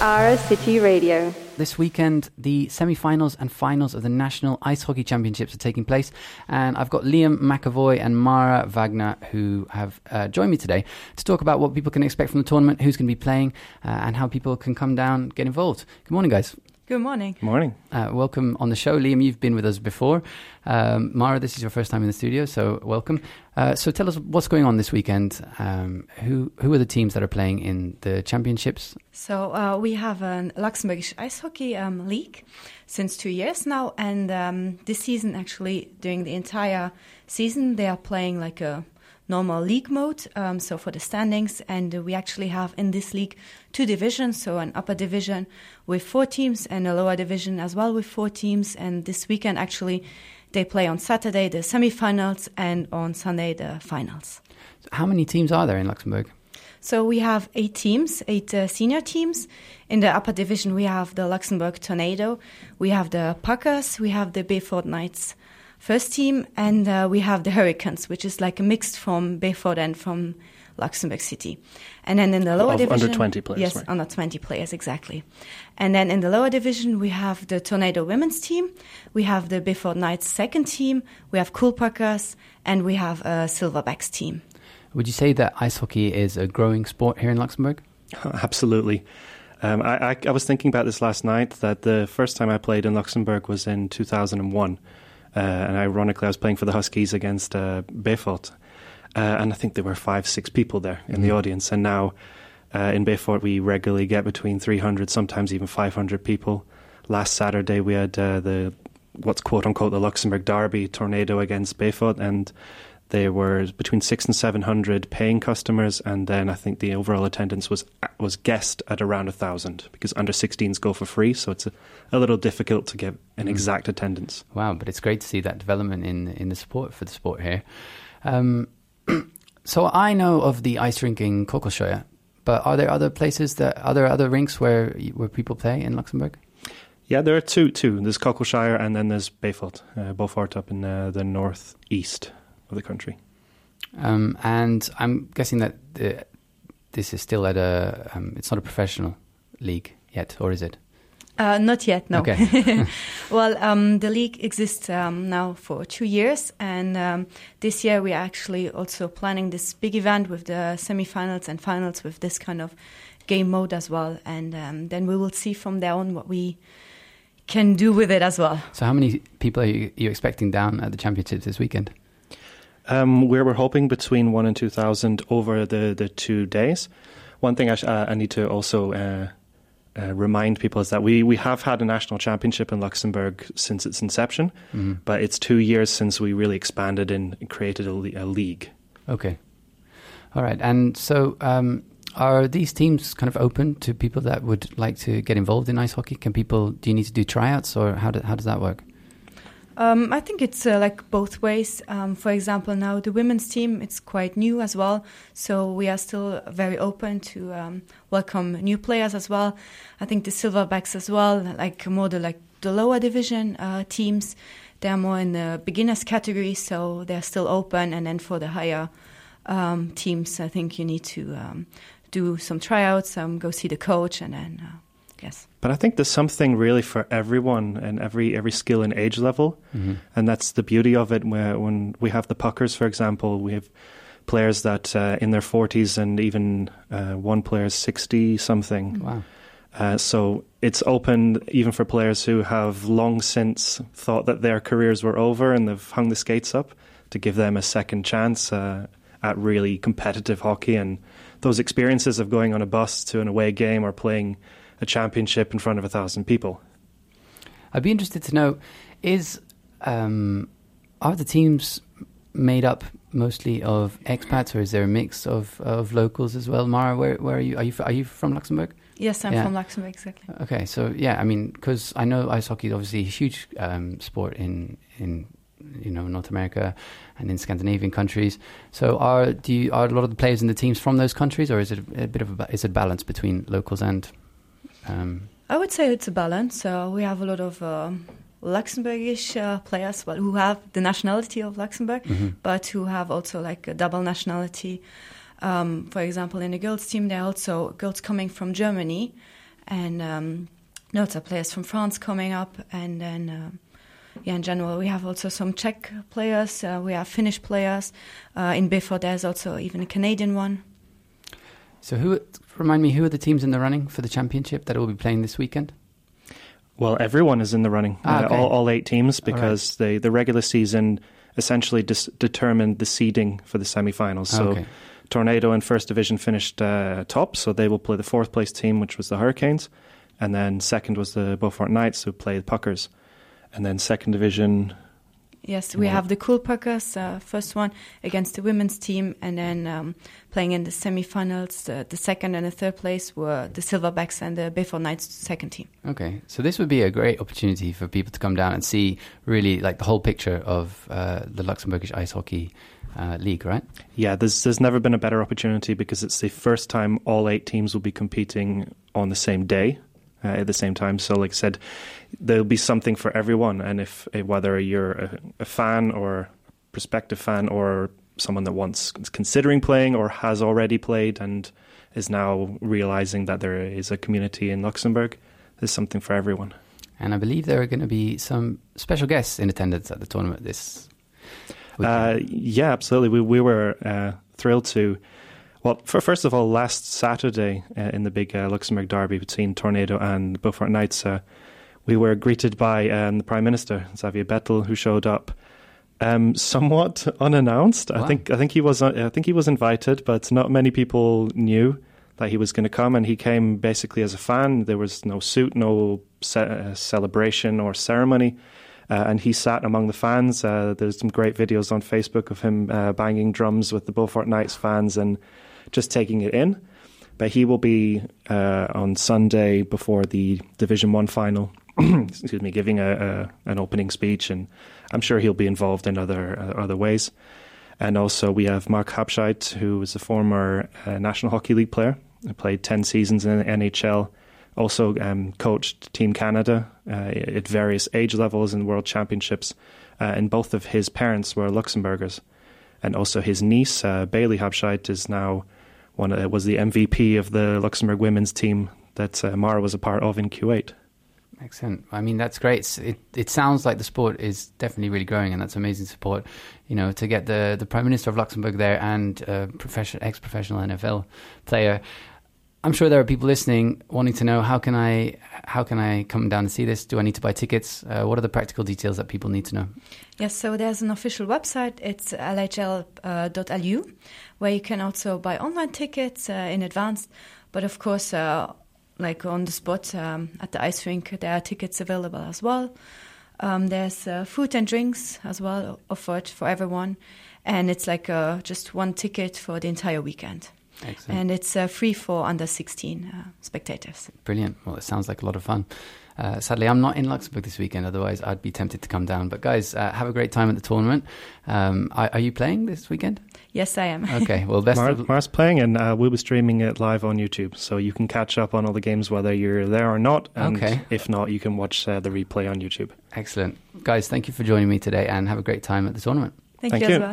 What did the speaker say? Our City Radio. This weekend, the semi-finals and finals of the National Ice Hockey Championships are taking place, and I've got Liam McEvoy and Mara Wagner, who have joined me today to talk about what people can expect from the tournament, who's going to be playing, and how people can come down, get involved. Good morning, guys. Good morning. Good morning. Welcome on the show, Liam. You've been with us before. Mara, this is your first time in the studio, so welcome. So tell us what's going on this weekend. Who are the teams that are playing in the championships? So we have a Luxembourgish ice hockey league since 2 years now, and this season, actually, during the entire season, they are playing like a normal league mode, so for the standings, and we actually have in this league two divisions, so an upper division with 4 teams and a lower division as well with 4 teams, and this weekend actually they play on Saturday the semi-finals and on Sunday the finals. So how many teams are there in Luxembourg? So we have 8 teams, 8 senior teams. In the upper division we have the Luxembourg Tornado, we have the Packers, we have the Beaufort Knights first team, and we have the Hurricanes, which is like a mixed from Bayford and from Luxembourg City. And then in the lower division... Under 20 players. Yes, right. Under 20 players, exactly. And then in the lower division, we have the Tornado women's team, we have the Bayford Knights second team, we have Kool Puckers, and we have a Silverbacks team. Would you say that ice hockey is a growing sport here in Luxembourg? Oh, absolutely. I was thinking about this last night, that the first time I played in Luxembourg was in 2001. And ironically, I was playing for the Huskies against Beaufort, and I think there were 5-6 people there in the audience. And now in Beaufort, we regularly get between 300, sometimes even 500 people. Last Saturday, we had what's quote-unquote the Luxembourg Derby, Tornado against Beaufort, and there were between 600 and 700 paying customers, and then I think the overall attendance was guessed at around 1,000 because under 16s go for free, so it's a little difficult to get an exact attendance. Wow, but it's great to see that development in the sport for the sport here. So I know of the ice rink in Kockelscheuer, but are there other places other rinks where people play in Luxembourg? Yeah, there are two. There's Kockelscheuer and then there's Beaufort up in the northeast of the country. And I'm guessing that this is still at it's not a professional league yet, or is it? Not yet, no. Okay. Well, the league exists now for 2 years, and this year we are actually also planning this big event with the semi-finals and finals with this kind of game mode as well, and then we will see from there on what we can do with it as well. So how many people are you expecting down at the championships this weekend? We're hoping between 1,000 and 2,000 over the 2 days. One thing I need to also remind people is that we have had a national championship in Luxembourg since its inception, but it's 2 years since we really expanded and created a league. Okay. All right. And so are these teams kind of open to people that would like to get involved in ice hockey? Do you need to do tryouts, or how does that work? I think it's like both ways. For example, now the women's team, it's quite new as well. So we are still very open to welcome new players as well. I think the Silverbacks as well, like more the lower division teams, they are more in the beginners category. So they are still open. And then for the higher teams, I think you need to do some tryouts, go see the coach, and then... Yes. But I think there's something really for everyone and every skill and age level. Mm-hmm. And that's the beauty of it. When we have the Puckers, for example, we have players that in their 40s, and even one player is 60-something. Wow. So it's open even for players who have long since thought that their careers were over and they've hung the skates up, to give them a second chance at really competitive hockey. And those experiences of going on a bus to an away game or playing a championship in front of 1,000 people. I'd be interested to know: are the teams made up mostly of expats, or is there a mix of locals as well? Mara, where are you? Are you from Luxembourg? Yes, I'm from Luxembourg, exactly. Okay, so yeah, I mean, because I know ice hockey is obviously a huge sport in North America and in Scandinavian countries. So are a lot of the players in the teams from those countries, or is it a bit of a balance between locals and I would say it's a balance. So we have a lot of Luxembourgish players who have the nationality of Luxembourg, but who have also like a double nationality. For example, in the girls' team, there are also girls coming from Germany, and lots of players from France coming up. And then, in general, we have also some Czech players. We have Finnish players. In Beaufort, there's also even a Canadian one. So who are the teams in the running for the championship that will be playing this weekend? Well, everyone is in the running, okay. all 8 teams, because the regular season essentially determined the seeding for the semifinals. So Tornado and First Division finished top, so they will play the fourth place team, which was the Hurricanes, and then second was the Beaufort Knights, who played Puckers, and then Second Division. Yes, we have the Kool Puckers, first one against the women's team, and then playing in the semifinals, the second and the third place were the Silverbacks and the Bayford Knights second team. Okay, so this would be a great opportunity for people to come down and see really like the whole picture of the Luxembourgish ice hockey league, right? Yeah, there's never been a better opportunity because it's the first time all 8 teams will be competing on the same day. At the same time, so like I said, there'll be something for everyone, and if whether you're a fan or prospective fan or someone that is considering playing or has already played and is now realizing that there is a community in Luxembourg, there's something for everyone. And I believe there are going to be some special guests in attendance at the tournament this weekend. Yeah, absolutely. We were thrilled to. Well, first of all, last Saturday in the big Luxembourg derby between Tornado and Beaufort Knights, we were greeted by the Prime Minister, Xavier Bettel, who showed up somewhat unannounced. Wow. I think he was invited, but not many people knew that he was going to come, and he came basically as a fan. There was no suit, no celebration or ceremony, and he sat among the fans. There's some great videos on Facebook of him banging drums with the Beaufort Knights fans and just taking it in. But he will be on Sunday before the Division 1 final, excuse me, giving an opening speech, and I'm sure he'll be involved in other ways. And also we have Mark Habscheid, who is a former National Hockey League player, who played 10 seasons in the NHL, also coached Team Canada at various age levels in World Championships, and both of his parents were Luxembourgers. And also his niece, Bailey Habscheid, is now was the MVP of the Luxembourg women's team that Mara was a part of in Q8. Excellent. I mean, that's great. It sounds like the sport is definitely really growing, and that's amazing support, you know, to get the Prime Minister of Luxembourg there and ex-professional NFL player. I'm sure there are people listening wanting to know, how can I come down and see this? Do I need to buy tickets? What are the practical details that people need to know? Yes, so there's an official website. It's lhl.lu, where you can also buy online tickets in advance. But of course, like on the spot at the ice rink, there are tickets available as well. There's food and drinks as well offered for everyone. And it's like just one ticket for the entire weekend. Excellent. And it's free for under 16 spectators. Brilliant. Well, it sounds like a lot of fun. Sadly, I'm not in Luxembourg this weekend. Otherwise, I'd be tempted to come down. But guys, have a great time at the tournament. Are you playing this weekend? Yes, I am. Okay. Well, Mara's playing, and we'll be streaming it live on YouTube. So you can catch up on all the games, whether you're there or not. And if not, you can watch the replay on YouTube. Excellent. Guys, thank you for joining me today, and have a great time at the tournament. Thank you as well.